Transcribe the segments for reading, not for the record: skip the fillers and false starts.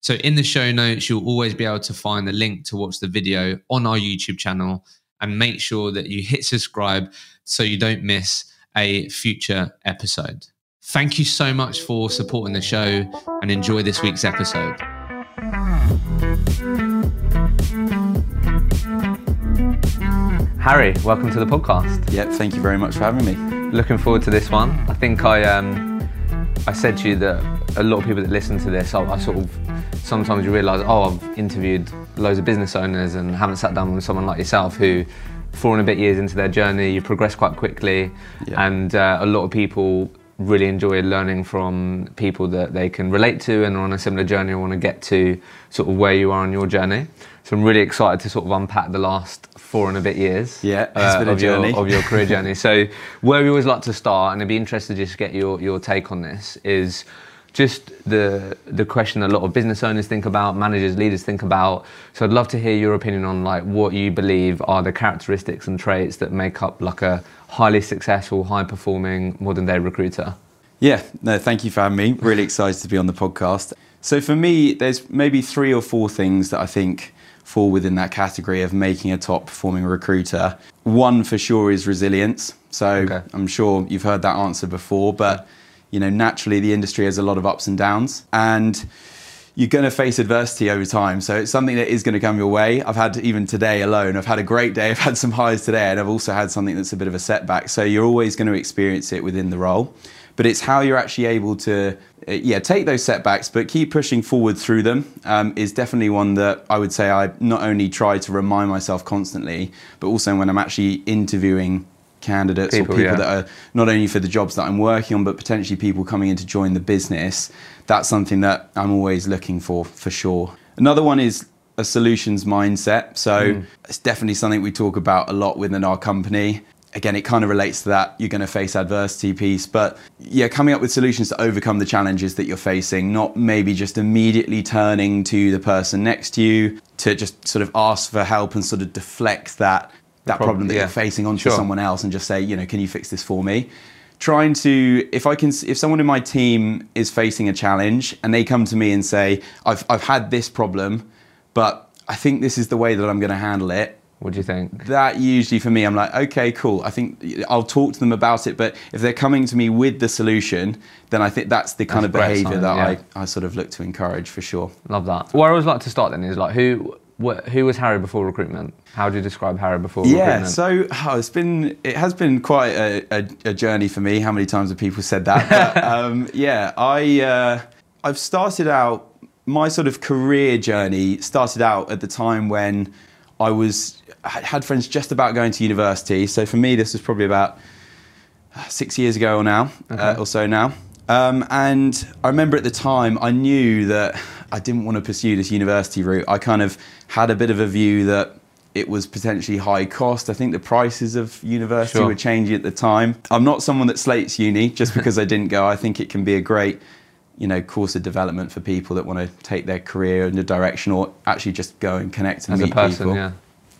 So in the show notes, you'll always be able to find the link to watch the video on our YouTube channel, and make sure that you hit subscribe so you don't miss a future episode. Thank you so much for supporting the show and enjoy this week's episode. Harry, welcome to the podcast. Yeah, thank you very much for having me. Looking forward to this one. I think I said to you that a lot of people that listen to this, I sort of sometimes you realise, oh, I've interviewed loads of business owners and haven't sat down with someone like yourself who, 4 and a bit years into their journey, you progress quite quickly, yeah. And a lot of people really enjoy learning from people that they can relate to and are on a similar journey and want to get to sort of where you are on your journey. So I'm really excited to sort of unpack the last 4 and a bit years of your career journey. So where we always like to start, and I'd be interested just to get your take on this, is just the question a lot of business owners think about, managers, leaders think about. So I'd love to hear your opinion on like what you believe are the characteristics and traits that make up like a highly successful, high-performing modern day recruiter. Yeah, no, thank you for having me. Really excited to be on the podcast. So for me, there's maybe 3 or 4 things that I think fall within that category of making a top performing recruiter. One for sure is resilience. So okay. I'm sure you've heard that answer before, but you know, naturally the industry has a lot of ups and downs and you're going to face adversity over time. So it's something that is going to come your way. I've had, even today alone, I've had a great day. I've had some highs today and I've also had something that's a bit of a setback. So you're always going to experience it within the role, but it's how you're actually able to, yeah, take those setbacks, but keep pushing forward through them is definitely one that I would say I not only try to remind myself constantly, but also when I'm actually interviewing candidates or people yeah. that are not only for the jobs that I'm working on, but potentially people coming in to join the business. That's something that I'm always looking for sure. Another one is a solutions mindset. So it's definitely something we talk about a lot within our company. Again, it kind of relates to that you're going to face adversity piece, but yeah, coming up with solutions to overcome the challenges that you're facing, not maybe just immediately turning to the person next to you to just sort of ask for help and sort of deflect that problem that yeah. you're facing onto sure. someone else and just say, you know, can you fix this for me? Trying to, if someone in my team is facing a challenge and they come to me and say, I've had this problem, but I think this is the way that I'm going to handle it. What do you think? That usually for me, I'm like, okay, cool. I think I'll talk to them about it. But if they're coming to me with the solution, then I think that's the kind of behavior that yeah. I sort of look to encourage for sure. Love that. Where I always like to start then is like, who was Harry before recruitment? How do you describe Harry before recruitment? Yeah, so it has been quite a journey for me. How many times have people said that? But, I've started out, my sort of career journey started out at the time when I had friends just about going to university. So for me, this was probably about 6 years ago or so now. And I remember at the time, I knew that I didn't want to pursue this university route. I kind of had a bit of a view that it was potentially high cost. I think the prices of university sure. were changing at the time. I'm not someone that slates uni just because I didn't go. I think it can be a great, you know, course of development for people that want to take their career in a direction or actually just go and connect and meet people. As a person, yeah.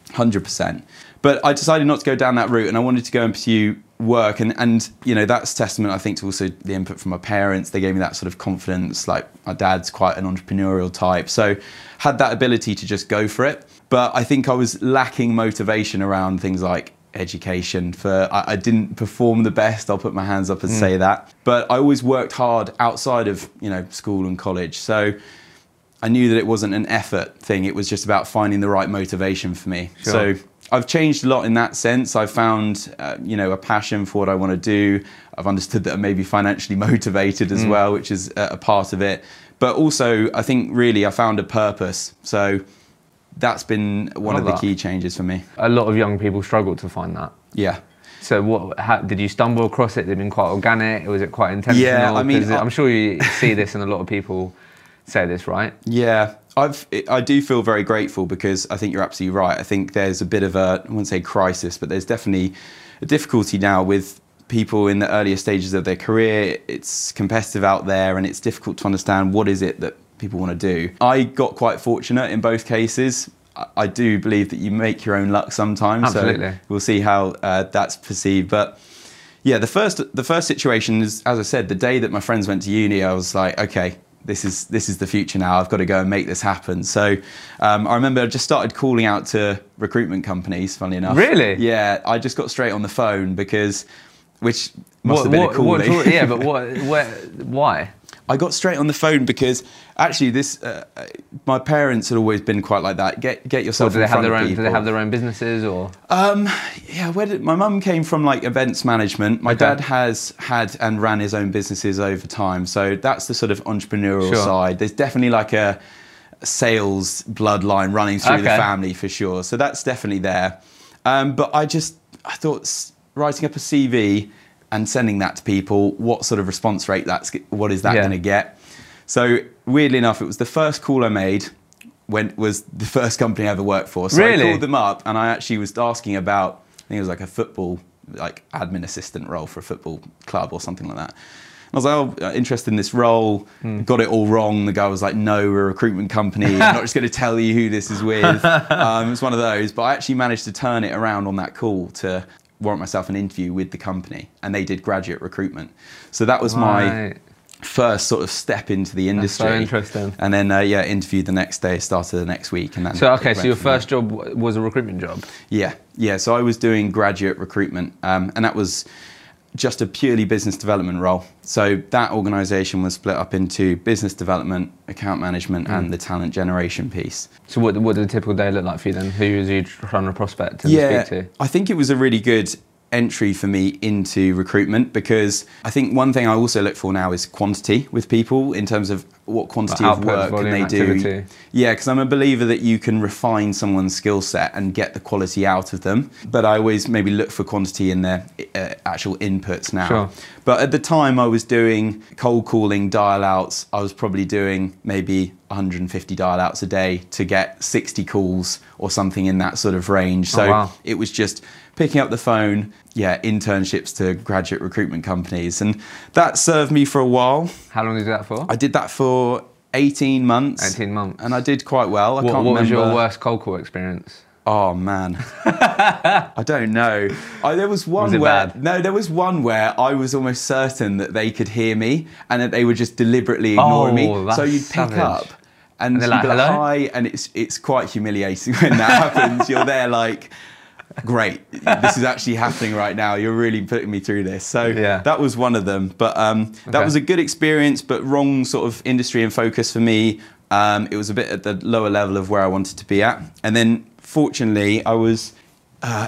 100%. But I decided not to go down that route and I wanted to go and pursue work and you know, that's testament I think to also the input from my parents. They gave me that sort of confidence. Like my dad's quite an entrepreneurial type, so had that ability to just go for it. But I think I was lacking motivation around things like education. I didn't perform the best, I'll put my hands up and say that. But I always worked hard outside of, you know, school and college. So I knew that it wasn't an effort thing. It was just about finding the right motivation for me. Sure. So I've changed a lot in that sense. I've found, you know, a passion for what I want to do. I've understood that I may be financially motivated as well, which is a part of it. But also, I think really I found a purpose. So that's been one of the key changes for me. A lot of young people struggle to find that. Yeah. So how did you stumble across it? Did it been quite organic? Or was it quite intentional? Yeah, I mean, I'm sure you see this in a lot of people. Say this, right? Yeah, I do feel very grateful, because I think you're absolutely right. I think there's a bit of a, I wouldn't say crisis, but there's definitely a difficulty now with people in the earlier stages of their career. It's competitive out there and it's difficult to understand what is it that people want to do. I got quite fortunate in both cases. I do believe that you make your own luck sometimes. Absolutely. So we'll see how that's perceived. But yeah, the first situation is, as I said, the day that my friends went to uni, I was like, okay, this is the future now. I've got to go and make this happen. So I remember I just started calling out to recruitment companies, funnily enough. Really? Yeah, I just got straight on the phone, because, which must have been a cool thing. Yeah, but why? I got straight on the phone because actually this, my parents had always been quite like that. Get yourself in front of people. Do they have their own businesses or? Yeah, my mum came from like events management. My dad has had and ran his own businesses over time. So that's the sort of entrepreneurial side. There's definitely like a sales bloodline running through the family for sure. So that's definitely there. But I thought writing up a CV and sending that to people, what sort of response rate what is that going to get? So weirdly enough, it was the first call I made was the first company I ever worked for. So really? I called them up and I actually was asking about, I think it was like a football, like admin assistant role for a football club or something like that. And I was like, oh, interested in this role, got it all wrong. The guy was like, no, we're a recruitment company. I'm not just going to tell you who this is with. It's one of those, but I actually managed to turn it around on that call to warrant myself an interview with the company, and they did graduate recruitment. So that was my first sort of step into the industry. That's so interesting. And then interviewed the next day, started the next week, and then so your first job was a recruitment job? Yeah, so I was doing graduate recruitment, and that was just a purely business development role. So that organisation was split up into business development, account management, and the talent generation piece. So what did a typical day look like for you then? Who was you trying to prospect and speak to? I think it was a really good entry for me into recruitment, because I think one thing I also look for now is quantity with people, in terms of what quantity of work can they do. Yeah, because I'm a believer that you can refine someone's skill set and get the quality out of them, but I always maybe look for quantity in their actual inputs now. Sure. But at the time I was doing cold calling dial outs. I was probably doing maybe 150 dial outs a day to get 60 calls or something in that sort of range. So it was just picking up the phone, internships to graduate recruitment companies. And that served me for a while. How long did you do that for? I did that for 18 months. 18 months. And I did quite well. What was your worst cold call experience? Oh man, I don't know. There was one where I was almost certain that they could hear me and that they were just deliberately ignoring me. So you'd pick up and you'd be like, hi, and it's quite humiliating when that happens. You're there like, great, this is actually happening right now. You're really putting me through this. So that was one of them. But that was a good experience, but wrong sort of industry and focus for me. It was a bit at the lower level of where I wanted to be at. And then fortunately, I was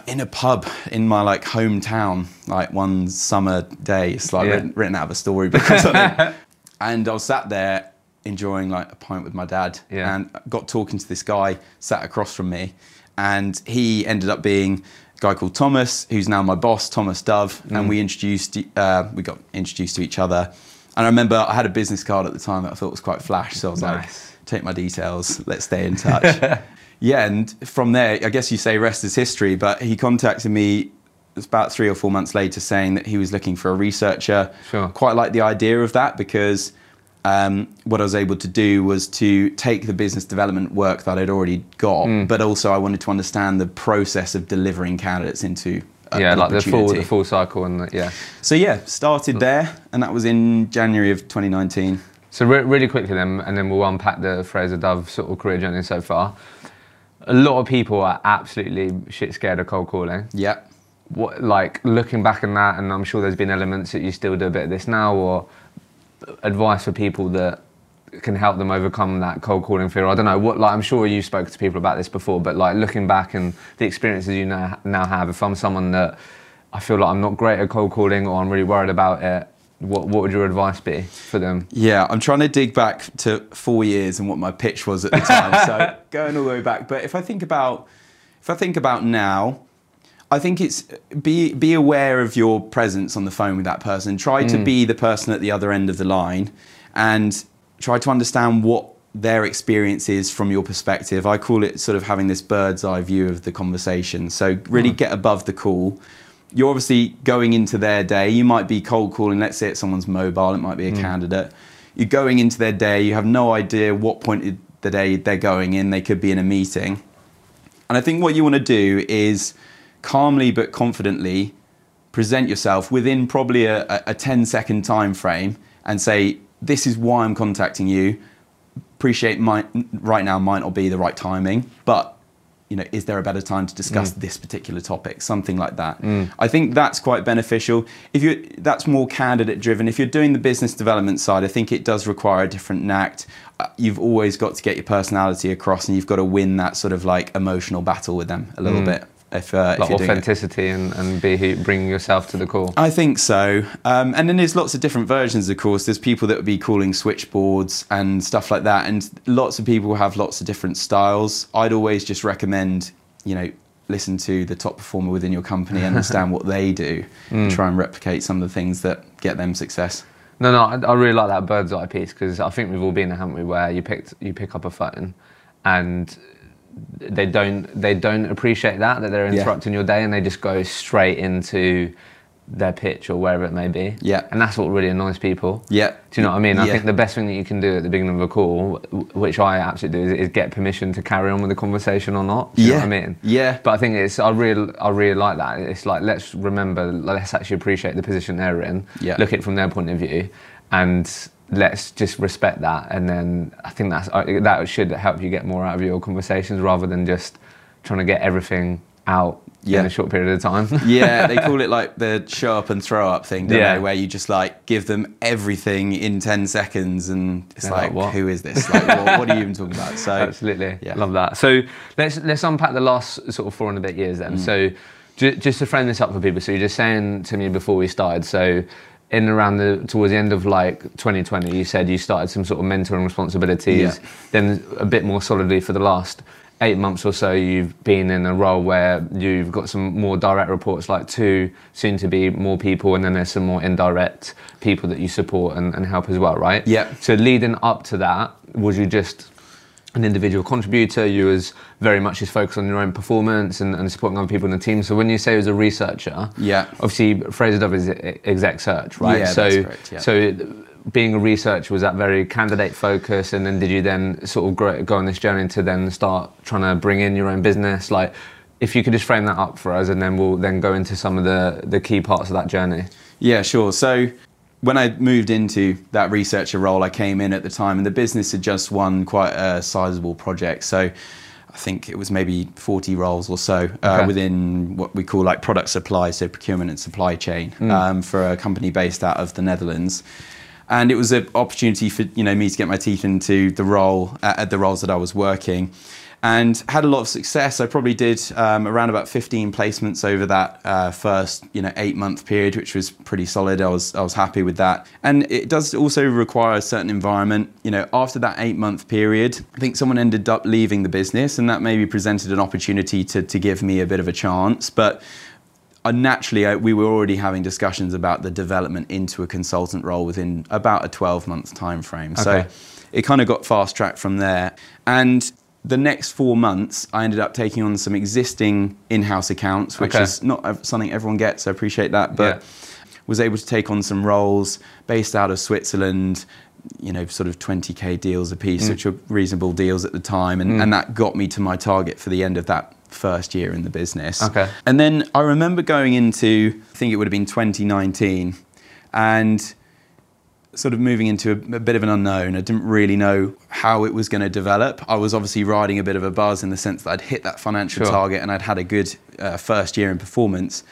in a pub in my like hometown, like one summer day. It's like written out of a storybook or something. And I was sat there enjoying like a pint with my dad and got talking to this guy sat across from me. And he ended up being a guy called Thomas, who's now my boss, Thomas Dove. Mm. And we got introduced to each other. And I remember I had a business card at the time that I thought was quite flash. So I was like, take my details, let's stay in touch. And from there, I guess you say rest is history, but he contacted me about 3 or 4 months later saying that he was looking for a researcher. Sure. Quite like the idea of that, because what I was able to do was to take the business development work that I'd already got, but also I wanted to understand the process of delivering candidates into the full cycle. And started there, and that was in January of 2019. So really quickly then, and then we'll unpack the Fraser Dove sort of career journey so far. A lot of people are absolutely shit scared of cold calling. Yeah. What, like looking back on that, and I'm sure there's been elements that you still do a bit of this now, or advice for people that can help them overcome that cold calling fear? I don't know what, like, I'm sure you spoke to people about this before, but like looking back and the experiences you now have, if I'm someone that I feel like I'm not great at cold calling or I'm really worried about it, what would your advice be for them? Yeah, I'm trying to dig back to 4 years and what my pitch was at the time. So going all the way back, but if I think about now, I think it's be aware of your presence on the phone with that person. Try to be the person at the other end of the line and try to understand what their experiences from your perspective. I call it sort of having this bird's eye view of the conversation. So really get above the call. You're obviously going into their day. You might be cold calling. Let's say it's someone's mobile. It might be a candidate. You're going into their day. You have no idea what point of the day they're going in. They could be in a meeting. And I think what you want to do is calmly but confidently present yourself within probably a 10-second time frame and say, this is why I'm contacting you. Appreciate right now might not be the right timing, but you know, is there a better time to discuss this particular topic? Something like that. I think that's quite beneficial. If you, that's more candidate driven. If you're doing the business development side, I think it does require a different knack. You've always got to get your personality across, and you've got to win that sort of like emotional battle with them a little bit. If you're doing authenticity and bring yourself to the call. I think so. And then there's lots of different versions, of course. There's people that would be calling switchboards and stuff like that. And lots of people have lots of different styles. I'd always just recommend, you know, listen to the top performer within your company, understand what they do, and try and replicate some of the things that get them success. No, no, I really like that bird's eye piece, because I think we've all been there, haven't we, where you pick up a phone and they don't appreciate that they're interrupting your day, and they just go straight into their pitch or wherever it may be. Yeah. And that's what really annoys people. Yeah. Do you know what I mean? Yeah. I think the best thing that you can do at the beginning of a call, which I absolutely do, is get permission to carry on with the conversation or not. Do you know what I mean? Yeah. But I think it's, I really like that. It's like, let's remember, let's actually appreciate the position they're in. Yeah. Look at it from their point of view, and let's just respect that, and then I think that should help you get more out of your conversations, rather than just trying to get everything out in a short period of time. Yeah, they call it like the show up and throw up thing, don't they? Where you just like give them everything in 10 seconds, and it's like who is this? Like, what are you even talking about? So absolutely, love that. So let's unpack the last sort of 4 and a bit years then. So just to frame this up for people, so you're just saying to me before we started, so in around towards the end of like 2020, you said you started some sort of mentoring responsibilities. Yeah. Then a bit more solidly for the last 8 months or so, you've been in a role where you've got some more direct reports, like 2, soon to be more people, and then there's some more indirect people that you support and help as well, right? Yeah. So leading up to that, was you just an individual contributor? You was very much just focused on your own performance and supporting other people in the team. So when you say as a researcher, obviously Fraser Dove is exec search, right? Yeah, so that's correct, so being a researcher, was that very candidate focused, and then did you then sort of go on this journey to then start trying to bring in your own business? Like, if you could just frame that up for us, and then we'll then go into some of the key parts of that journey. Yeah, sure. So when I moved into that researcher role, I came in at the time and the business had just won quite a sizable project. So I think it was maybe 40 roles or so within what we call like product supply, so procurement and supply chain, for a company based out of the Netherlands. And it was an opportunity for, you know, me to get my teeth into the role, at the roles that I was working, and had a lot of success. I probably did around about 15 placements over that first, you know, 8-month period, which was pretty solid. I was happy with that. And it does also require a certain environment. You know, after that 8-month period, I think someone ended up leaving the business, and that maybe presented an opportunity to give me a bit of a chance. But naturally, we were already having discussions about the development into a consultant role within about a 12-month time frame. Okay. So it kind of got fast-tracked from there. And the next 4 months, I ended up taking on some existing in-house accounts, which is not something everyone gets, so I appreciate that, but was able to take on some roles based out of Switzerland, you know, sort of 20K deals a piece, which were reasonable deals at the time, and that got me to my target for the end of that first year in the business. Okay. And then I remember going into, I think it would have been 2019, and sort of moving into a bit of an unknown. I didn't really know how it was going to develop. I was obviously riding a bit of a buzz in the sense that I'd hit that financial target and I'd had a good first year in performance.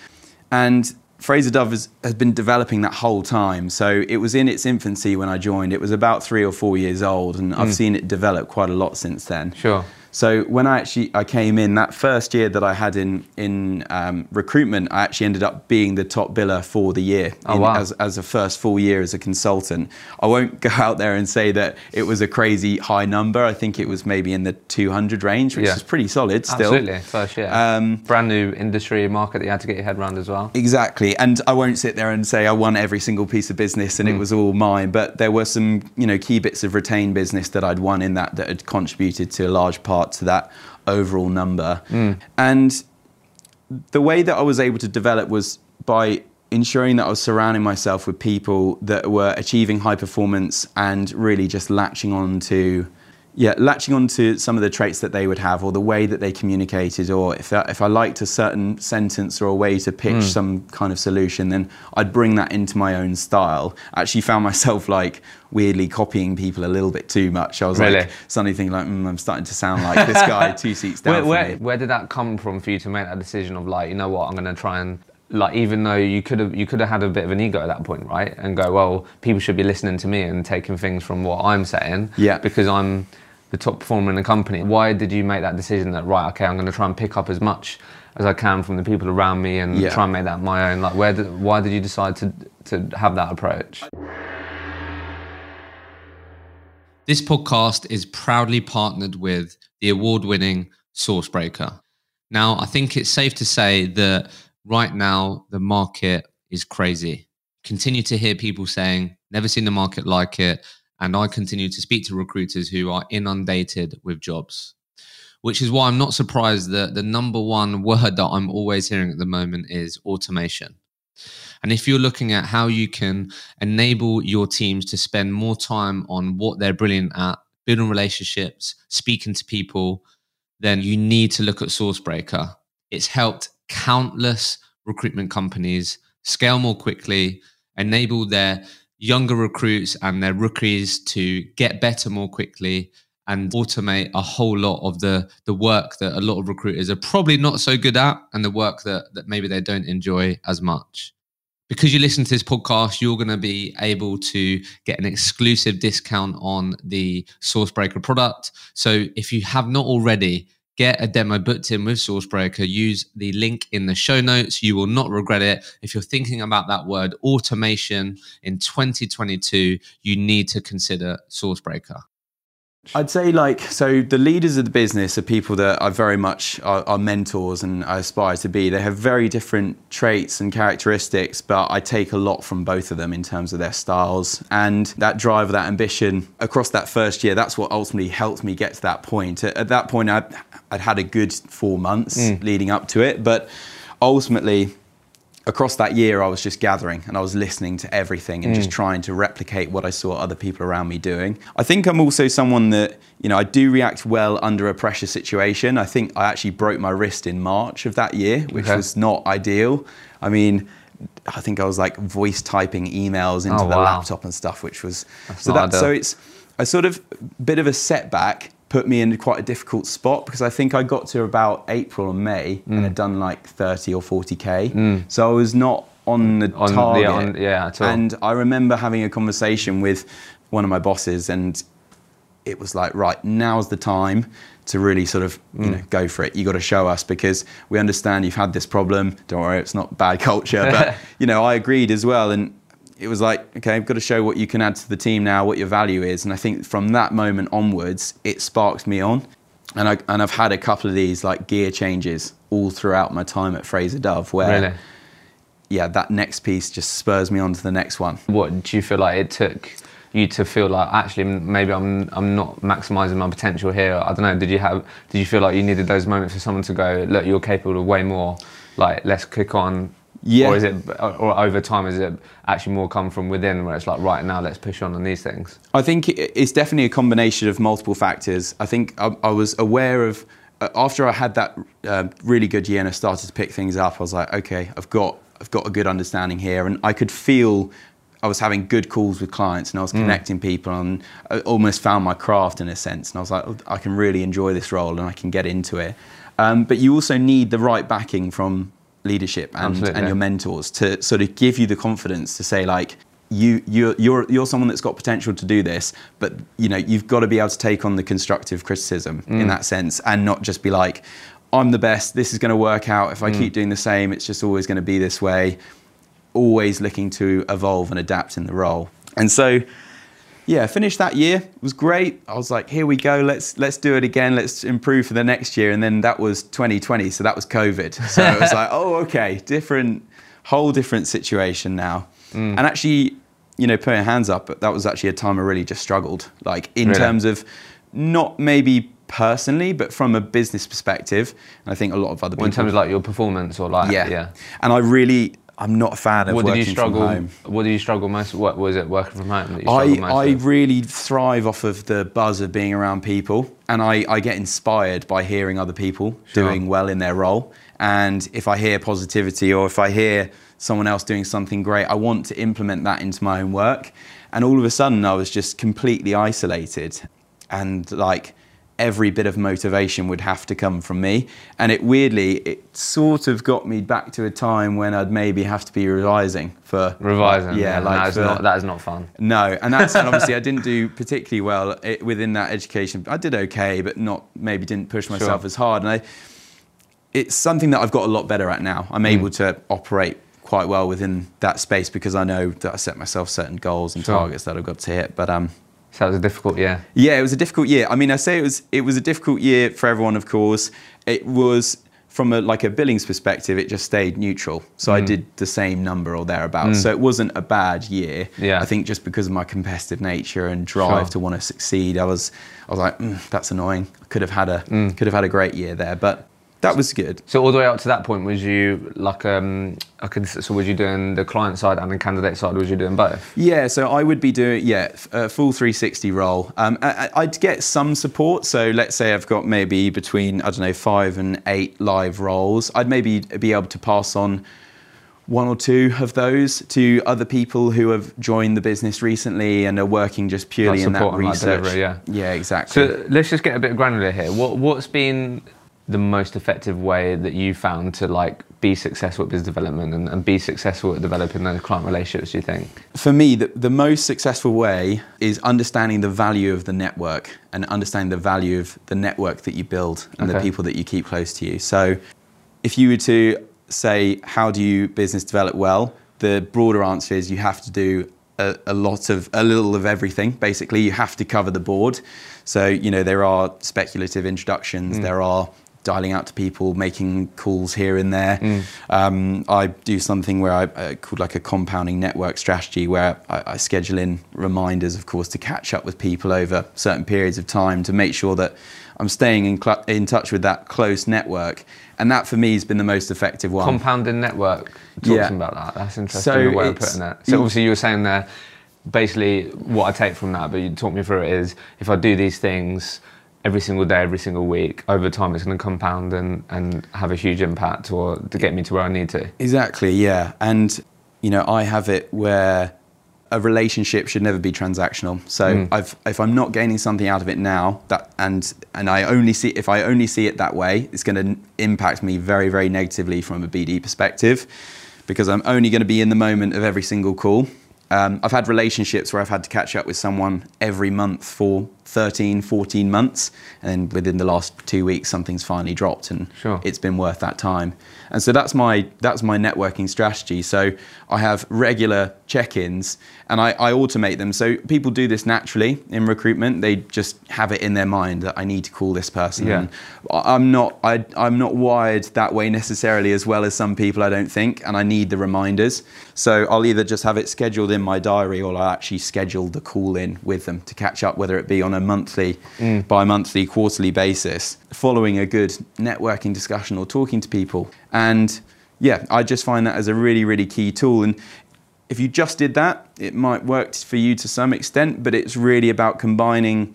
And Fraser Dove has been developing that whole time. So it was in its infancy when I joined. It was about 3 or 4 years old, and I've seen it develop quite a lot since then. Sure. So when I came in, that first year that I had in recruitment, I actually ended up being the top biller for the year. Oh, wow. as a first full year as a consultant. I won't go out there and say that it was a crazy high number. I think it was maybe in the 200 range, which is pretty solid still. Absolutely, first year. Brand new industry market that you had to get your head around as well. Exactly, and I won't sit there and say I won every single piece of business and it was all mine, but there were some key bits of retained business that I'd won in that had contributed to a large part to that overall number. And the way that I was able to develop was by ensuring that I was surrounding myself with people that were achieving high performance and really just latching on to some of the traits that they would have, or the way that they communicated, or if I liked a certain sentence or a way to pitch some kind of solution, then I'd bring that into my own style. I actually found myself like weirdly copying people a little bit too much. I was like suddenly thinking like, I'm starting to sound like this guy 2 seats down from me. Where did that come from for you to make that decision of like, you know what, I'm going to try and like, even though you could have had a bit of an ego at that point, right? And go, well, people should be listening to me and taking things from what I'm saying, because I'm the top performer in the company. Why did you make that decision that, right, okay, I'm going to try and pick up as much as I can from the people around me and try and make that my own? Like, why did you decide to have that approach? This podcast is proudly partnered with the award-winning Sourcebreaker. Now, I think it's safe to say that right now, the market is crazy. Continue to hear people saying, never seen the market like it. And I continue to speak to recruiters who are inundated with jobs, which is why I'm not surprised that the number one word that I'm always hearing at the moment is automation. And if you're looking at how you can enable your teams to spend more time on what they're brilliant at, building relationships, speaking to people, then you need to look at Sourcebreaker. It's helped countless recruitment companies scale more quickly, enable their younger recruits and their rookies to get better more quickly, and automate a whole lot of the work that a lot of recruiters are probably not so good at, and the work that maybe they don't enjoy as much. Because you listen to this podcast, you're going to be able to get an exclusive discount on the Sourcebreaker product. So if you have not already, get a demo booked in with Sourcebreaker. Use the link in the show notes. You will not regret it. If you're thinking about that word automation in 2022, you need to consider Sourcebreaker. I'd say so the leaders of the business are people that are very much are mentors and I aspire to be. They have very different traits and characteristics, but I take a lot from both of them in terms of their styles. And that drive, that ambition across that first year, that's what ultimately helped me get to that point. At that point, I'd had a good 4 months leading up to it, but ultimately, across that year, I was just gathering and I was listening to everything and just trying to replicate what I saw other people around me doing. I think I'm also someone that, I do react well under a pressure situation. I think I actually broke my wrist in March of that year, which was not ideal. I mean, I think I was like voice typing emails into the laptop and stuff, which was... So it's a sort of bit of a setback put me in quite a difficult spot, because I think I got to about April and May and had done like 30 or 40K. So I was not on the target. At all. And I remember having a conversation with one of my bosses, and it was like, right, now's the time to really sort of go for it. You got to show us, because we understand you've had this problem. Don't worry, it's not bad culture. But, I agreed as well. And it was like, okay, I've got to show what you can add to the team now, what your value is. And I think from that moment onwards, it sparked me on. And, I've had a couple of these like gear changes all throughout my time at Fraser Dove where, that next piece just spurs me on to the next one. What do you feel like it took you to feel like, actually, maybe I'm not maximising my potential here? I don't know, did you feel like you needed those moments for someone to go, look, you're capable of way more, like, let's kick on? Yeah. Or is it, or over time, is it actually more come from within where it's like, right now, let's push on these things? I think it's definitely a combination of multiple factors. I think I was aware of, after I had that really good year and I started to pick things up, I was like, okay, I've got a good understanding here. And I could feel I was having good calls with clients and I was connecting people, and I almost found my craft in a sense. And I was like, I can really enjoy this role and I can get into it. But you also need the right backing from leadership and your mentors to sort of give you the confidence to say like, you're someone that's got potential to do this, but you know, you've got to be able to take on the constructive criticism in that sense, and not just be like, I'm the best, this is going to work out, if I keep doing the same, it's just always going to be this way. Always looking to evolve and adapt in the role. And so, yeah, finished that year, it was great. I was like, here we go, let's do it again, let's improve for the next year. And then that was 2020, so that was COVID. So it was like, oh, okay, different, whole different situation now. And actually, you know, putting hands up, that was actually a time I really just struggled. Like in terms of, not maybe personally, but from a business perspective, and I think a lot of other people. In terms of like your performance or like, yeah. And I really, I'm not a fan of working from home. What did you struggle most? What was it, working from home? That you struggled most I with? Really thrive off of the buzz of being around people, and I get inspired by hearing other people doing well in their role. And if I hear positivity, or if I hear someone else doing something great, I want to implement that into my own work. And all of a sudden, I was just completely isolated, and like every bit of motivation would have to come from me. And it weirdly, it sort of got me back to a time when I'd maybe have to be revising for... Revising, yeah. Like that is not fun. No, and that's and obviously I didn't do particularly well within that education. I did okay, but not maybe didn't push myself as hard. And it's something that I've got a lot better at now. I'm able to operate quite well within that space because I know that I set myself certain goals and targets that I've got to hit. But so it was a difficult year. Yeah, it was a difficult year. I mean, I say it was a difficult year for everyone, of course. It was, from a billings perspective, it just stayed neutral. So I did the same number or thereabouts. So it wasn't a bad year. Yeah. I think just because of my competitive nature and drive to want to succeed, I was like, that's annoying. I could have had a great year there, but that was good. So all the way up to that point, was you like, so was you doing the client side and the candidate side, or was you doing both? Yeah, so I would be doing, a full 360 role. I'd get some support. So let's say I've got maybe between, I don't know, 5 and 8 live roles. I'd maybe be able to pass on 1 or 2 of those to other people who have joined the business recently and are working just purely in that research. Delivery, yeah, exactly. So let's just get a bit granular here. What's been the most effective way that you found to like be successful at business development and be successful at developing those client relationships, do you think? For me, the most successful way is understanding the value of the network and understanding the value of the network that you build and the people that you keep close to you. So if you were to say, how do you business develop well? The broader answer is you have to do a little of everything. Basically, you have to cover the board. So, you know, there are speculative introductions, there are dialing out to people, making calls here and there. I do something where I called like a compounding network strategy, where I schedule in reminders, of course, to catch up with people over certain periods of time to make sure that I'm staying in touch with that close network. And that for me has been the most effective one. Compounding network, talking about that. That's interesting, so the way of putting that. So obviously you were saying there, basically what I take from that, but you talk me through it, is if I do these things every single day, every single week, over time it's going to compound and have a huge impact or to get me to where I need to. Exactly, yeah. And, you know, I have it where a relationship should never be transactional. So if I'm not gaining something out of it now, that and if I only see it that way, it's going to impact me very, very negatively from a BD perspective, because I'm only going to be in the moment of every single call. I've had relationships where I've had to catch up with someone every month for 13, 14 months, and then within the last 2 weeks, something's finally dropped, and it's been worth that time. And so that's my networking strategy. So I have regular check-ins, and I automate them. So people do this naturally in recruitment; they just have it in their mind that I need to call this person. Yeah. And I'm not wired that way necessarily as well as some people, I don't think, and I need the reminders. So I'll either just have it scheduled in my diary, or I actually schedule the call in with them to catch up, whether it be on a monthly, bi-monthly, quarterly basis, following a good networking discussion or talking to people. And yeah, I just find that as a really, really key tool. And if you just did that, it might work for you to some extent, but it's really about finding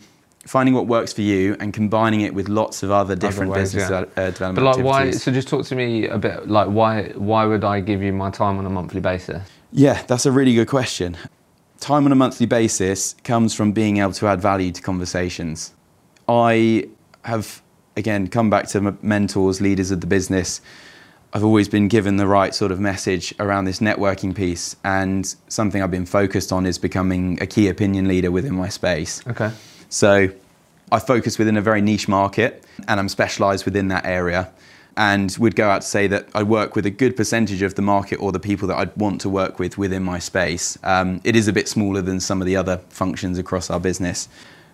what works for you and combining it with lots of other different business development activities. Why, so just talk to me a bit, like why would I give you my time on a monthly basis? Yeah, that's a really good question. Time on a monthly basis comes from being able to add value to conversations. I have, again, come back to mentors, leaders of the business. I've always been given the right sort of message around this networking piece, and something I've been focused on is becoming a key opinion leader within my space. Okay. So I focus within a very niche market and I'm specialised within that area, and would go out to say that I work with a good percentage of the market or the people that I'd want to work with within my space. It is a bit smaller than some of the other functions across our business.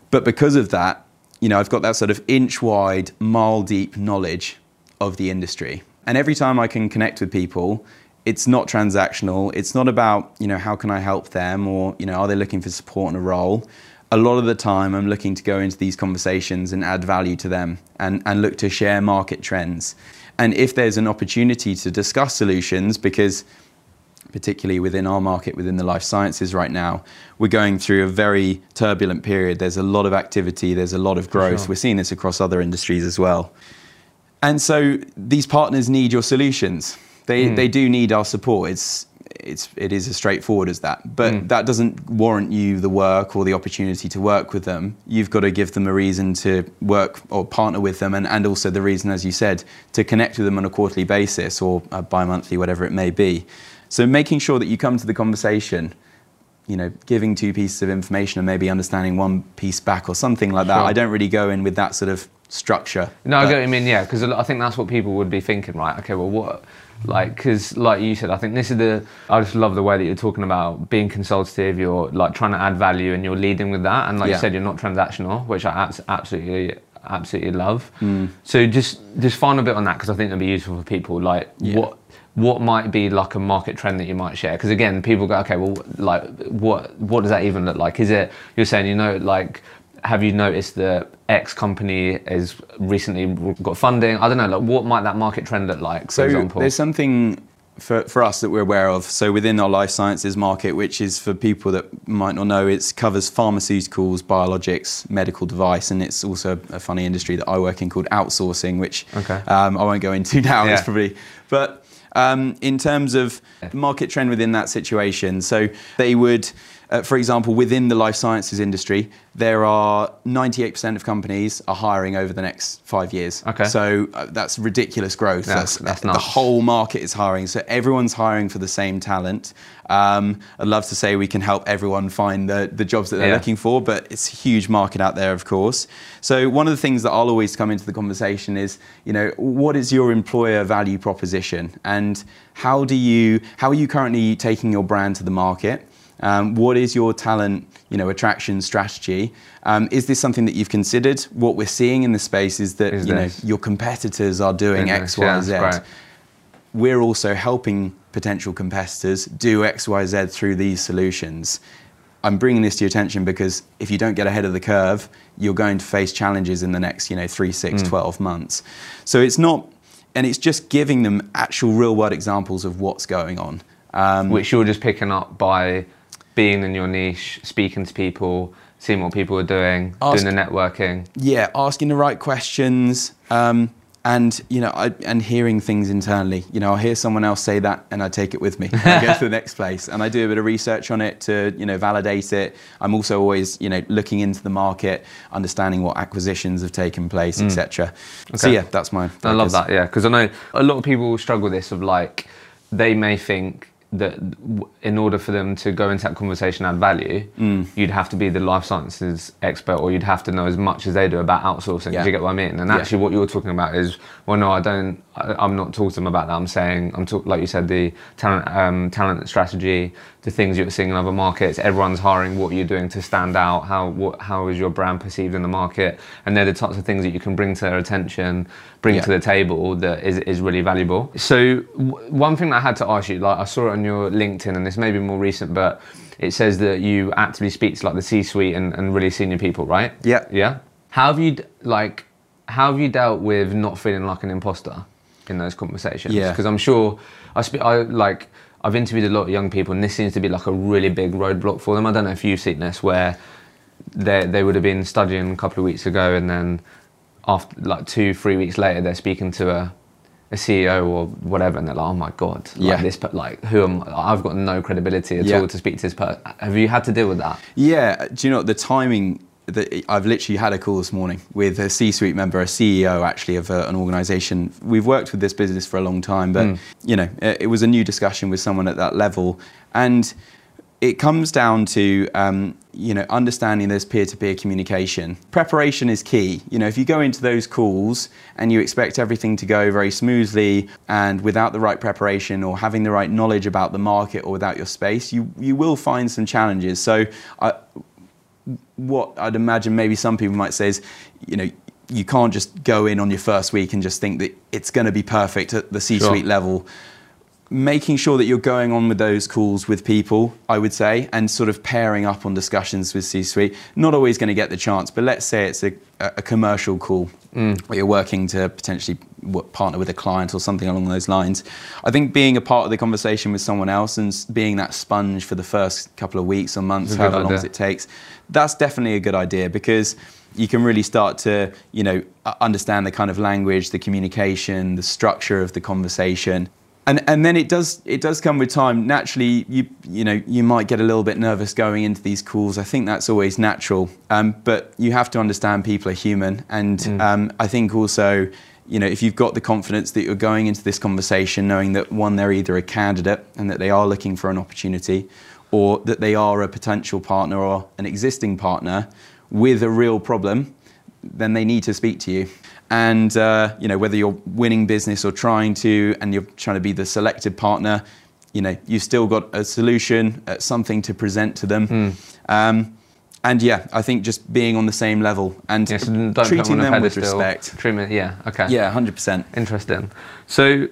But because of that, you know, I've got that sort of inch wide, mile deep knowledge of the industry. And every time I can connect with people, it's not transactional. It's not about, you know, how can I help them, or, you know, are they looking for support in a role? A lot of the time I'm looking to go into these conversations and add value to them, and look to share market trends. And if there's an opportunity to discuss solutions, because particularly within our market, within the life sciences right now, we're going through a very turbulent period. There's a lot of activity, there's a lot of growth. Sure. We're seeing this across other industries as well. And so these partners need your solutions. They do need our support. It is as straightforward as that. But that doesn't warrant you the work or the opportunity to work with them. You've got to give them a reason to work or partner with them, and also the reason, as you said, to connect with them on a quarterly basis or a bi-monthly, whatever it may be. So making sure that you come to the conversation, you know, giving two pieces of information and maybe understanding one piece back or something like that. Sure. I don't really go in with that sort of structure. No, I get what you mean, yeah, because I think that's what people would be thinking, right? Okay, well, what, like, because like you said, I think this is the, I just love the way that you're talking about being consultative, you're like trying to add value and you're leading with that. And like you said, you're not transactional, which I absolutely love. So just find a bit on that, because I think that'd be useful for people. Like what might be like a market trend that you might share? Because again, people go, okay, well, like what does that even look like? Is it, you're saying, you know, like, have you noticed that X company has recently got funding? I don't know, like what might that market trend look like, for example? There's something for us that we're aware of. So within our life sciences market, which is, for people that might not know, it covers pharmaceuticals, biologics, medical device, and it's also a funny industry that I work in called outsourcing, which I won't go into now, it's probably, but in terms of market trend within that situation, so they would, for example, within the life sciences industry, there are 98% of companies are hiring over the next 5 years. Okay. So that's ridiculous growth. Yeah, that's the whole market is hiring. So everyone's hiring for the same talent. I'd love to say we can help everyone find the jobs that they're looking for, but it's a huge market out there, of course. So one of the things that I'll always come into the conversation is, you know, what is your employer value proposition? And how are you currently taking your brand to the market? What is your talent, you know, attraction strategy? Is this something that you've considered? What we're seeing in the space is that, you know, your competitors are doing X, Y, Z. Right. We're also helping potential competitors do X, Y, Z through these solutions. I'm bringing this to your attention because if you don't get ahead of the curve, you're going to face challenges in the next, you know, 3, 6, 12 months. So it's not, and it's just giving them actual real world examples of what's going on. Which you're just picking up by being in your niche, speaking to people, seeing what people are doing, doing the networking. Yeah, asking the right questions, and you know, and hearing things internally. You know, I'll hear someone else say that and I take it with me. I go to the next place and I do a bit of research on it to, you know, validate it. I'm also always, you know, looking into the market, understanding what acquisitions have taken place, etc. Okay. So yeah, that's my focus. I love that, yeah, because I know a lot of people struggle with this, of like, they may think that in order for them to go into that conversation and add value, you'd have to be the life sciences expert, or you'd have to know as much as they do about outsourcing. Do you get what I mean? And actually what you're talking about is, well, no, I'm not talking to them about that. I'm saying, like you said, the talent strategy, the things you're seeing in other markets, everyone's hiring, what you're doing to stand out, how is your brand perceived in the market? And they're the types of things that you can bring to their attention, bring to the table, that is really valuable. So one thing that I had to ask you, like I saw it on your LinkedIn, and this may be more recent, but it says that you actively speak to like the C-suite and really senior people, right? Yeah. Yeah. How have you dealt with not feeling like an imposter in those conversations? Yeah. Because I'm sure I've interviewed a lot of young people, and this seems to be like a really big roadblock for them. I don't know if you've seen this, where they would have been studying a couple of weeks ago, and then after like 2-3 weeks later, they're speaking to a CEO or whatever, and they're like, oh my God, like this, but like, who am I? I've got no credibility at all to speak to this person. Have you had to deal with that? Yeah, do you know what, the timing I've literally had a call this morning with a C-suite member, a CEO actually of an organisation. We've worked with this business for a long time, but you know, it was a new discussion with someone at that level, and it comes down to you know, understanding this peer-to-peer communication. Preparation is key. You know, if you go into those calls and you expect everything to go very smoothly and without the right preparation or having the right knowledge about the market or without your space, you will find some challenges. So what I'd imagine maybe some people might say is, you know, you can't just go in on your first week and just think that it's going to be perfect at the C-suite level. Making sure that you're going on with those calls with people, I would say, and sort of pairing up on discussions with C-suite. Not always going to get the chance, but let's say it's a commercial call where you're working to potentially partner with a client or something along those lines. I think being a part of the conversation with someone else and being that sponge for the first couple of weeks or months, however long it takes, that's definitely a good idea, because you can really start to, you know, understand the kind of language, the communication, the structure of the conversation. And then it does come with time. Naturally, you know, you might get a little bit nervous going into these calls. I think that's always natural. But you have to understand people are human, and I think also, you know, if you've got the confidence that you're going into this conversation knowing that, one, they're either a candidate and that they are looking for an opportunity, or that they are a potential partner or an existing partner with a real problem, then they need to speak to you. And you know, whether you're winning business or you're trying to be the selected partner, you know, you've still got a solution, something to present to them. And yeah, I think just being on the same level and treating them with respect. Yeah, okay. Yeah, 100%. Interesting. So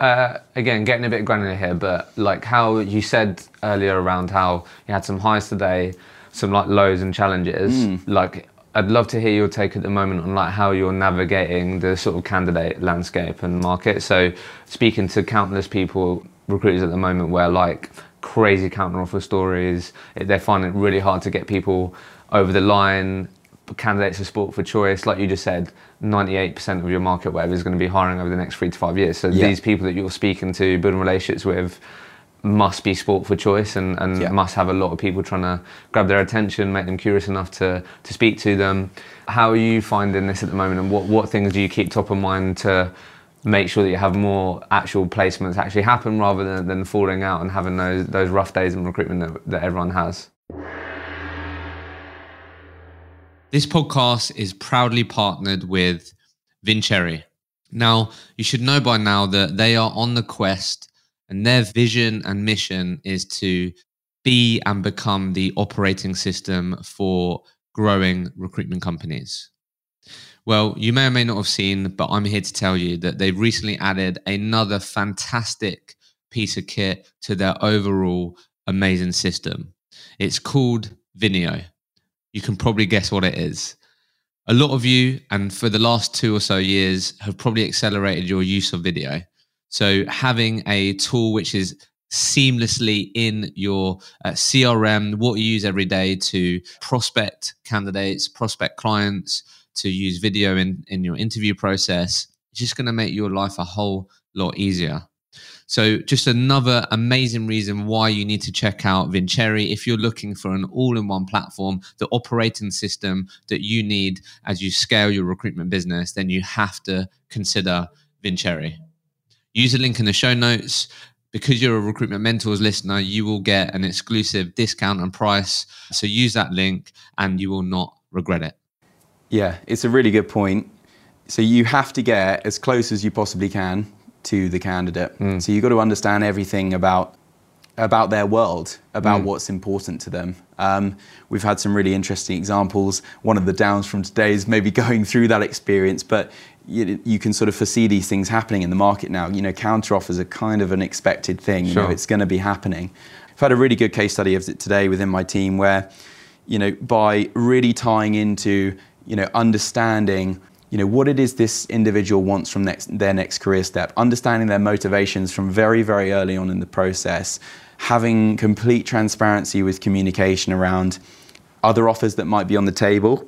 again, getting a bit granular here, but like how you said earlier around how you had some highs today, some like lows and challenges, like I'd love to hear your take at the moment on like how you're navigating the sort of candidate landscape and market. So speaking to countless people, recruiters at the moment, where like crazy counteroffer stories, they're finding it really hard to get people over the line. Candidates are sport for choice. Like you just said, 98% of your market, whatever, is going to be hiring over the next 3 to 5 years. So these people that you're speaking to, building relationships with, must be sport for choice, and must have a lot of people trying to grab their attention, make them curious enough to speak to them. How are you finding this at the moment, and what things do you keep top of mind to make sure that you have more actual placements actually happen rather than falling out and having those rough days in recruitment that everyone has? This podcast is proudly partnered with Vincere. Now, you should know by now that they are on the quest, and their vision and mission is to be and become the operating system for growing recruitment companies. Well, you may or may not have seen, but I'm here to tell you that they've recently added another fantastic piece of kit to their overall amazing system. It's called Vincere. You can probably guess what it is. A lot of you, and for the last 2 or so years, have probably accelerated your use of video. So having a tool which is seamlessly in your CRM, what you use every day to prospect candidates, prospect clients, to use video in your interview process, it's just going to make your life a whole lot easier. So just another amazing reason why you need to check out Vincere if you're looking for an all-in-one platform, the operating system that you need as you scale your recruitment business, then you have to consider Vincere. Use the link in the show notes. Because you're a Recruitment Mentors listener, you will get an exclusive discount and price. So use that link and you will not regret it. Yeah, it's a really good point. So you have to get as close as you possibly can to the candidate. So you've got to understand everything about their world, about what's important to them. We've had some really interesting examples. One of the downs from today is maybe going through that experience, but you can sort of foresee these things happening in the market now. You know, counteroffers are kind of an expected thing. You know, it's going to be happening. I've had a really good case study of it today within my team where, you know, by really tying into, you know, understanding, you know, what it is this individual wants from their next career step, understanding their motivations from very, very early on in the process, having complete transparency with communication around other offers that might be on the table,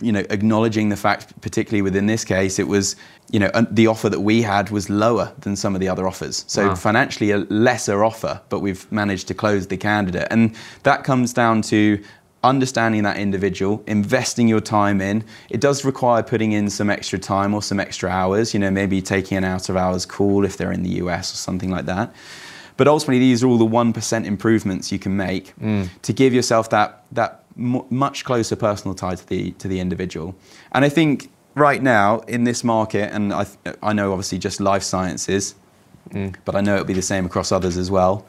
you know, acknowledging the fact, particularly within this case, it was, you know, the offer that we had was lower than some of the other offers. So financially a lesser offer, but we've managed to close the candidate. And that comes down to understanding that individual, investing your time in. It does require putting in some extra time or some extra hours, you know, maybe taking an out-of-hours call if they're in the US or something like that. But ultimately, these are all the 1% improvements you can make to give yourself that much closer personal tie to the individual. And I think right now in this market, and I know obviously just life sciences, but I know it'll be the same across others as well.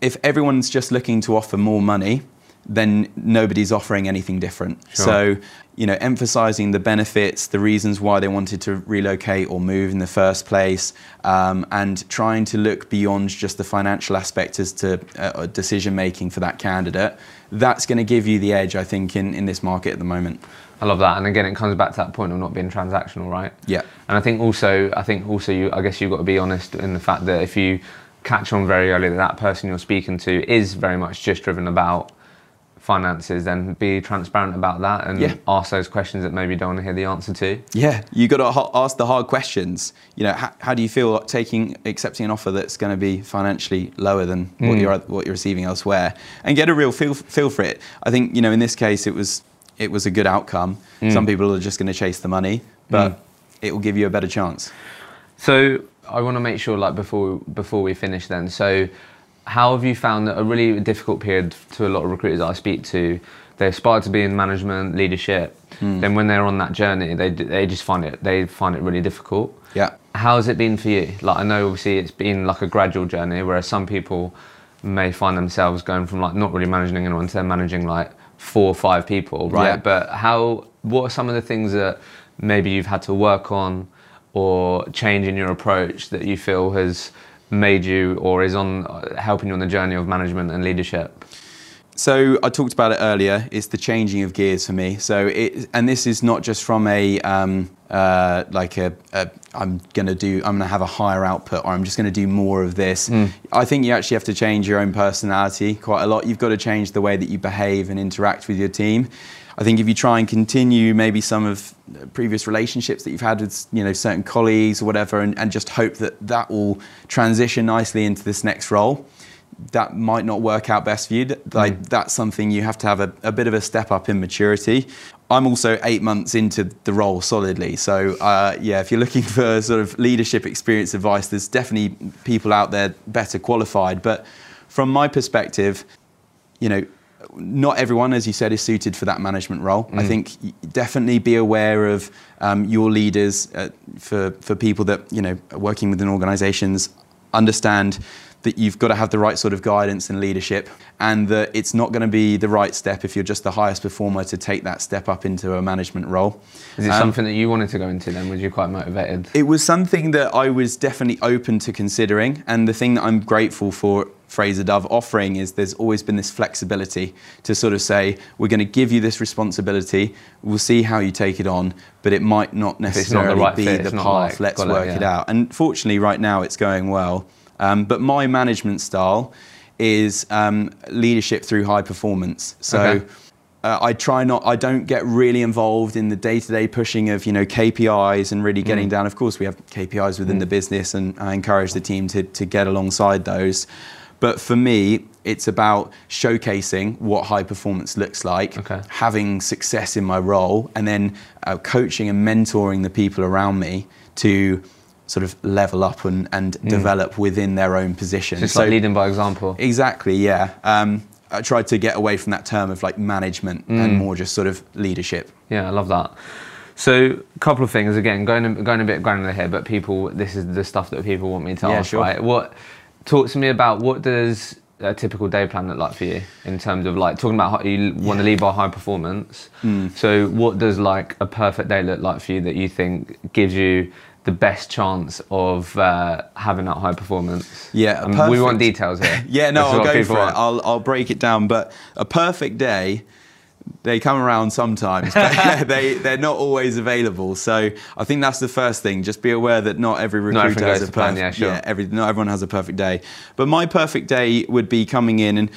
If everyone's just looking to offer more money, then nobody's offering anything different. Sure. So, you know, emphasizing the benefits, the reasons why they wanted to relocate or move in the first place, and trying to look beyond just the financial aspect as to decision making for that candidate, that's going to give you the edge, I think, in this market at the moment. I love that, and again, it comes back to that point of not being transactional, right? Yeah. And I think also, I guess you've got to be honest in the fact that if you catch on very early that that person you're speaking to is very much just driven about finances, then be transparent about that and ask those questions that maybe you don't want to hear the answer to. Yeah, you got to ask the hard questions. You know, how do you feel like accepting an offer that's going to be financially lower than what you're receiving elsewhere, and get a real feel for it. I think, you know, in this case, it was a good outcome. Some people are just going to chase the money, but it will give you a better chance. So I want to make sure, like, before we finish then, so how have you found that a really difficult period to a lot of recruiters that I speak to, they aspire to be in management, leadership, then when they're on that journey, they just find it really difficult. Yeah. How has it been for you? Like, I know obviously it's been like a gradual journey, whereas some people may find themselves going from like not really managing anyone to managing like 4 or 5 people, right? Yeah. But what are some of the things that maybe you've had to work on or change in your approach that you feel has made you or is helping you on the journey of management and leadership? So I talked about it earlier, it's the changing of gears for me. So and this is not just from a I'm gonna have a higher output, or I'm just gonna do more of this. I think you actually have to change your own personality quite a lot. You've got to change the way that you behave and interact with your team. I think if you try and continue maybe some of previous relationships that you've had with, you know, certain colleagues or whatever, and just hope that will transition nicely into this next role, that might not work out best for you. Like, that's something you have to have a bit of a step up in maturity. I'm also 8 months into the role solidly. So yeah, if you're looking for sort of leadership experience advice, there's definitely people out there better qualified. But from my perspective, you know, not everyone, as you said, is suited for that management role. I think definitely be aware of your leaders for people that, you know, are working within organizations. Understand that you've got to have the right sort of guidance and leadership, and that it's not going to be the right step if you're just the highest performer to take that step up into a management role. Is it something that you wanted to go into then? Was you quite motivated? It was something that I was definitely open to considering, and the thing that I'm grateful for Fraser Dove offering is there's always been this flexibility to sort of say, we're going to give you this responsibility, we'll see how you take it on, but it might not necessarily be the path, let's work it out. And fortunately right now it's going well. But my management style is leadership through high performance. So okay. I don't get really involved in the day-to-day pushing of, you know, KPIs and really getting down. Of course, we have KPIs within the business, and I encourage the team to get alongside those. But for me, it's about showcasing what high performance looks like, having success in my role, and then coaching and mentoring the people around me to sort of level up and develop within their own position. So it's like leading by example. Exactly, yeah. I tried to get away from that term of like management and more just sort of leadership. Yeah, I love that. So a couple of things, again, going a bit granular here, but this is the stuff that people want me to ask, right? Talk to me about, what does a typical day plan look like for you in terms of, like, talking about how you want to lead by high performance. So what does like a perfect day look like for you that you think gives you the best chance of having that high performance? Yeah, we want details here. Yeah, no, I'll go for it. I'll break it down. But a perfect day, they come around sometimes, but they're not always available. So I think that's the first thing. Just be aware that not every recruiter has a perfect day. Yeah, sure. Not everyone has a perfect day. But my perfect day would be coming in, and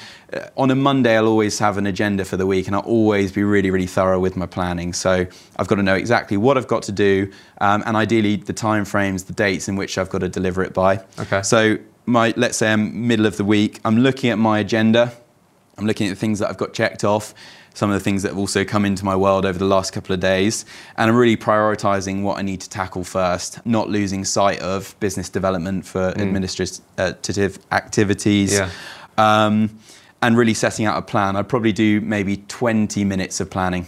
on a Monday, I'll always have an agenda for the week, and I'll always be really, really thorough with my planning. So I've got to know exactly what I've got to do, and ideally the time frames, the dates in which I've got to deliver it by. Okay. So let's say I'm middle of the week, I'm looking at my agenda. I'm looking at things that I've got checked off, some of the things that have also come into my world over the last couple of days, and I'm really prioritizing what I need to tackle first, not losing sight of business development for administrative activities, and really setting out a plan. I'd probably do maybe 20 minutes of planning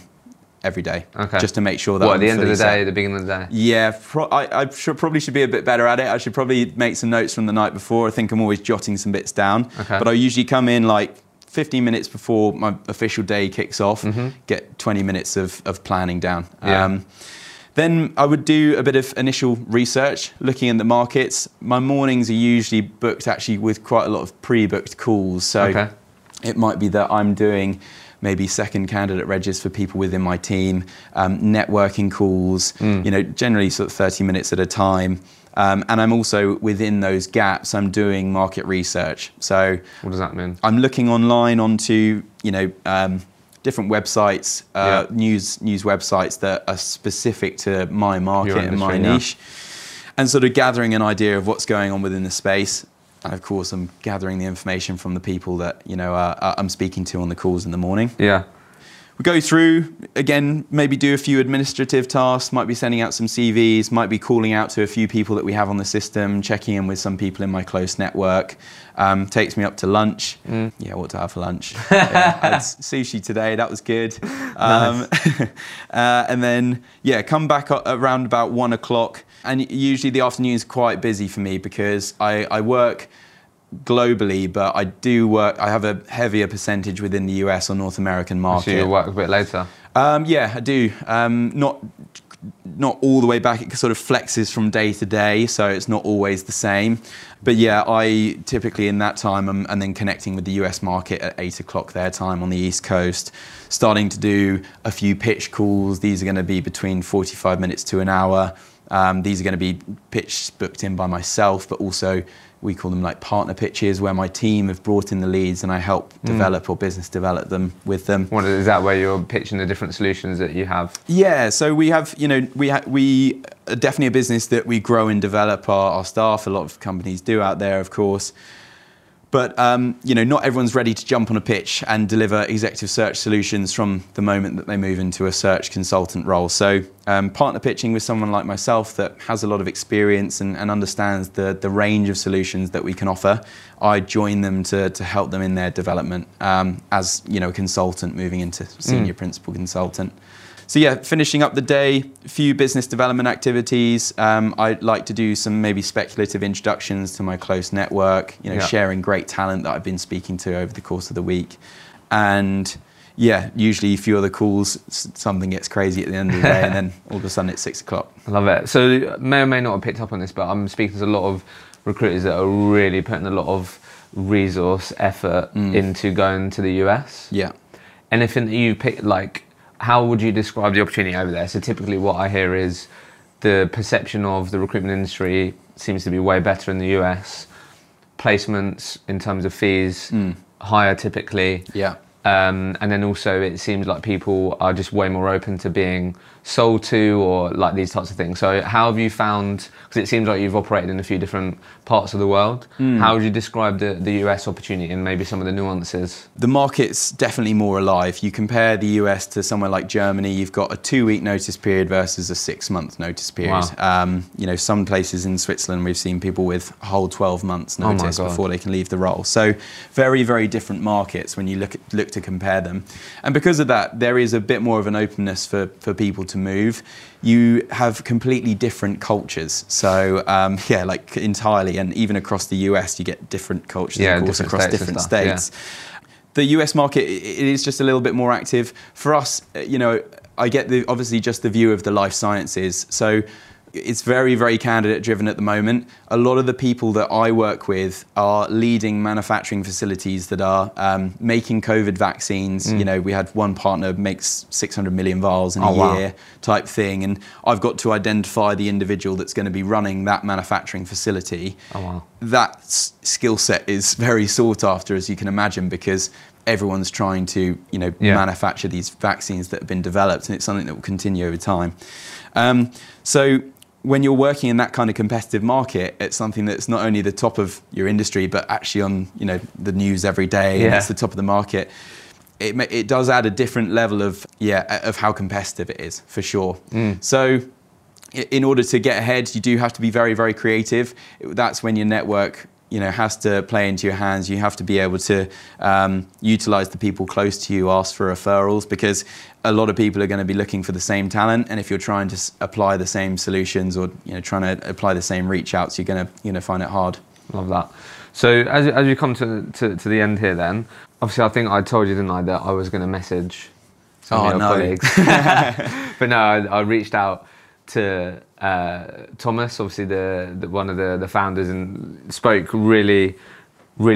every day, just to make sure that I'm fully set. What, at the end of the day, the beginning of the day? Yeah, I probably should be a bit better at it. I should probably make some notes from the night before. I think I'm always jotting some bits down, but I usually come in like 15 minutes before my official day kicks off, get 20 minutes of planning down. Then I would do a bit of initial research, looking in the markets. My mornings are usually booked actually with quite a lot of pre-booked calls. So it might be that I'm doing maybe second candidate registers for people within my team, networking calls, you know, generally sort of 30 minutes at a time. And I'm also, within those gaps, I'm doing market research. So what does that mean? I'm looking online onto, you know, different websites, news websites that are specific to my market and my niche, and sort of gathering an idea of what's going on within the space. And of course, I'm gathering the information from the people that, you know, I'm speaking to on the calls in the morning. We go through, again, maybe do a few administrative tasks, might be sending out some CVs, might be calling out to a few people that we have on the system, checking in with some people in my close network. Takes me up to lunch. Yeah, what to have for lunch? I had sushi today, that was good. And then, yeah, come back around about 1 o'clock. And usually the afternoon's quite busy for me because I work globally, but I do work, I have a heavier percentage within the US or North American market. So you work a bit later? Yeah, I do. Not all the way back, it sort of flexes from day to day, so it's not always the same. But yeah, I typically in that time, I'm, and then connecting with the US market at 8 o'clock their time on the East Coast, starting to do a few pitch calls. These are going to be between 45 minutes to an hour. These are going to be pitches booked in by myself, but also we call them like partner pitches, where my team have brought in the leads and I help develop or business develop them with them. What, is that where you're pitching the different solutions that you have? Yeah, so we have, you know, we are definitely a business that we grow and develop our staff. A lot of companies do out there, of course. But, you know, not everyone's ready to jump on a pitch and deliver executive search solutions from the moment that they move into a search consultant role. So partner pitching with someone like myself that has a lot of experience and understands the range of solutions that we can offer, I join them to help them in their development as, you know, a consultant moving into senior principal consultant. So yeah, finishing up the day, a few business development activities. I'd like to do some maybe speculative introductions to my close network, you know, sharing great talent that I've been speaking to over the course of the week. And yeah, usually a few other calls, something gets crazy at the end of the day and then all of a sudden it's 6 o'clock. I love it. So may or may not have picked up on this, but I'm speaking to a lot of recruiters that are really putting a lot of resource effort into going to the US. Yeah. Anything that you pick, like, how would you describe the opportunity over there? So typically what I hear is the perception of the recruitment industry seems to be way better in the US. Placements in terms of fees, higher typically. And then also it seems like people are just way more open to being sold to or like these types of things. So how have you found, because it seems like you've operated in a few different parts of the world, how would you describe the US opportunity and maybe some of the nuances? The market's definitely more alive. You compare the US to somewhere like Germany, you've got a 2-week notice period versus a 6-month notice period. Wow. You know, some places in Switzerland, we've seen people with a whole 12 months notice before they can leave the role. So very, very different markets when you look to compare them. And because of that, there is a bit more of an openness for people to move. You have completely different cultures. So yeah, like entirely, and even across the US, you get different cultures, of course, across different states. The US market, it is just a little bit more active. For us, you know, I get the, obviously just the view of the life sciences. So it's very, very candidate driven at the moment. A lot of the people that I work with are leading manufacturing facilities that are making COVID vaccines. You know, we had one partner makes 600 million vials in a year type thing. And I've got to identify the individual that's going to be running that manufacturing facility. That skill set is very sought after, as you can imagine, because everyone's trying to, you know, manufacture these vaccines that have been developed, and it's something that will continue over time. So when you're working in that kind of competitive market, it's something that's not only the top of your industry, but actually on, you know, the news every day, and it's the top of the market. It does add a different level of, of how competitive it is, for sure. So in order to get ahead, you do have to be very, very creative. That's when your network, you know, has to play into your hands. You have to be able to utilize the people close to you, ask for referrals, because a lot of people are going to be looking for the same talent. And if you're trying to apply the same solutions, or, you know, trying to apply the same reach outs, you're going to, you know, find it hard. Love that. So as you come to the end here then, obviously I think I told you, didn't I, that I was going to message some of your colleagues. But no, I reached out to Thomas, obviously one of the founders, and spoke really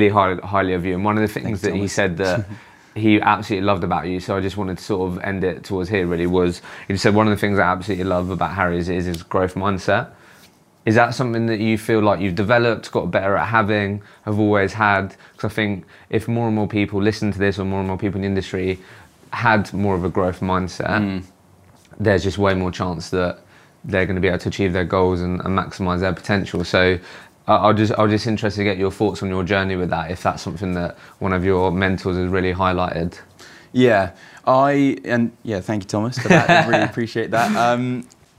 highly of you. And one of the things that he said that he absolutely loved about you, so I just wanted to sort of end it towards here really, was he said one of the things I absolutely love about Harry is his growth mindset. Is that something that you feel like you've developed, got better at having, have always had? Because I think if more and more people listen to this, or more and more people in the industry had more of a growth mindset, there's just way more chance that they're going to be able to achieve their goals and maximise their potential. So I was just interested to get your thoughts on your journey with that, if that's something that one of your mentors has really highlighted. Yeah, thank you, Thomas, for that. I really appreciate that.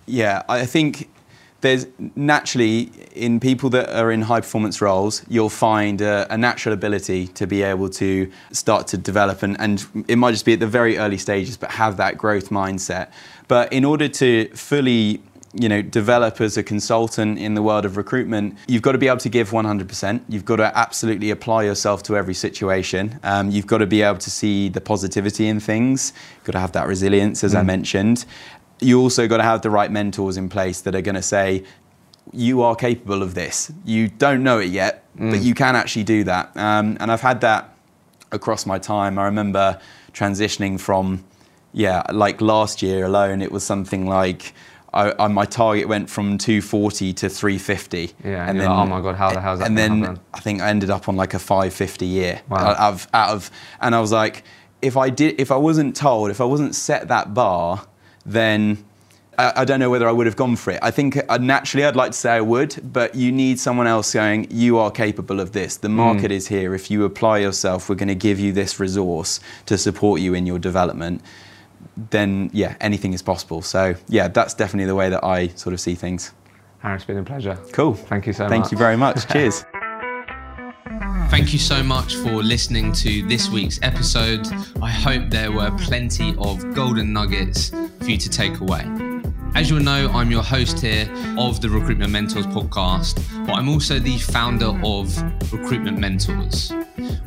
I think there's naturally, in people that are in high performance roles, you'll find a natural ability to be able to start to develop, and it might just be at the very early stages, but have that growth mindset. But in order to fully, you know, develop as a consultant in the world of recruitment, you've got to be able to give 100%. You've got to absolutely apply yourself to every situation. You've got to be able to see the positivity in things. You've got to have that resilience, as I mentioned. You also got to have the right mentors in place that are going to say, you are capable of this. You don't know it yet, but you can actually do that. And I've had that across my time. I remember transitioning from, like last year alone, it was something like, my target went from 240 to 350. Yeah, and then, like, oh my God, how the hell's that going to happen? And then I think I ended up on like a 550 year. Wow. And I was like, if I wasn't set that bar, then I don't know whether I would have gone for it. I think naturally I'd like to say I would, but you need someone else going, you are capable of this. The market is here. If you apply yourself, we're going to give you this resource to support you in your development. Then, anything is possible. So, that's definitely the way that I sort of see things. Harry, it's been a pleasure. Cool. Thank you so much. Thank you very much. Cheers. Thank you so much for listening to this week's episode. I hope there were plenty of golden nuggets for you to take away. As you'll know, I'm your host here of the Recruitment Mentors podcast, but I'm also the founder of Recruitment Mentors.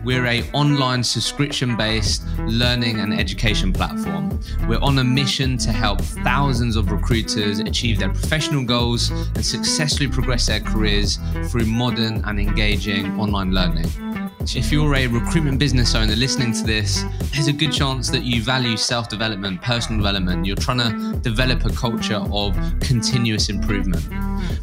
We're an online subscription-based learning and education platform. We're on a mission to help thousands of recruiters achieve their professional goals and successfully progress their careers through modern and engaging online learning. So if you're a recruitment business owner listening to this, there's a good chance that you value self-development, personal development. You're trying to develop a culture of continuous improvement.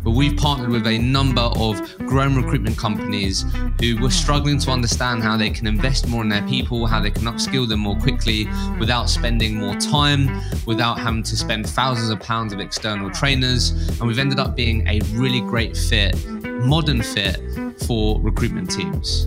But we've partnered with a number of grown recruitment companies who were struggling to understand how they can invest more in their people, how they can upskill them more quickly without spending more time, without having to spend thousands of pounds of external trainers. And we've ended up being a really great fit, modern fit for recruitment teams.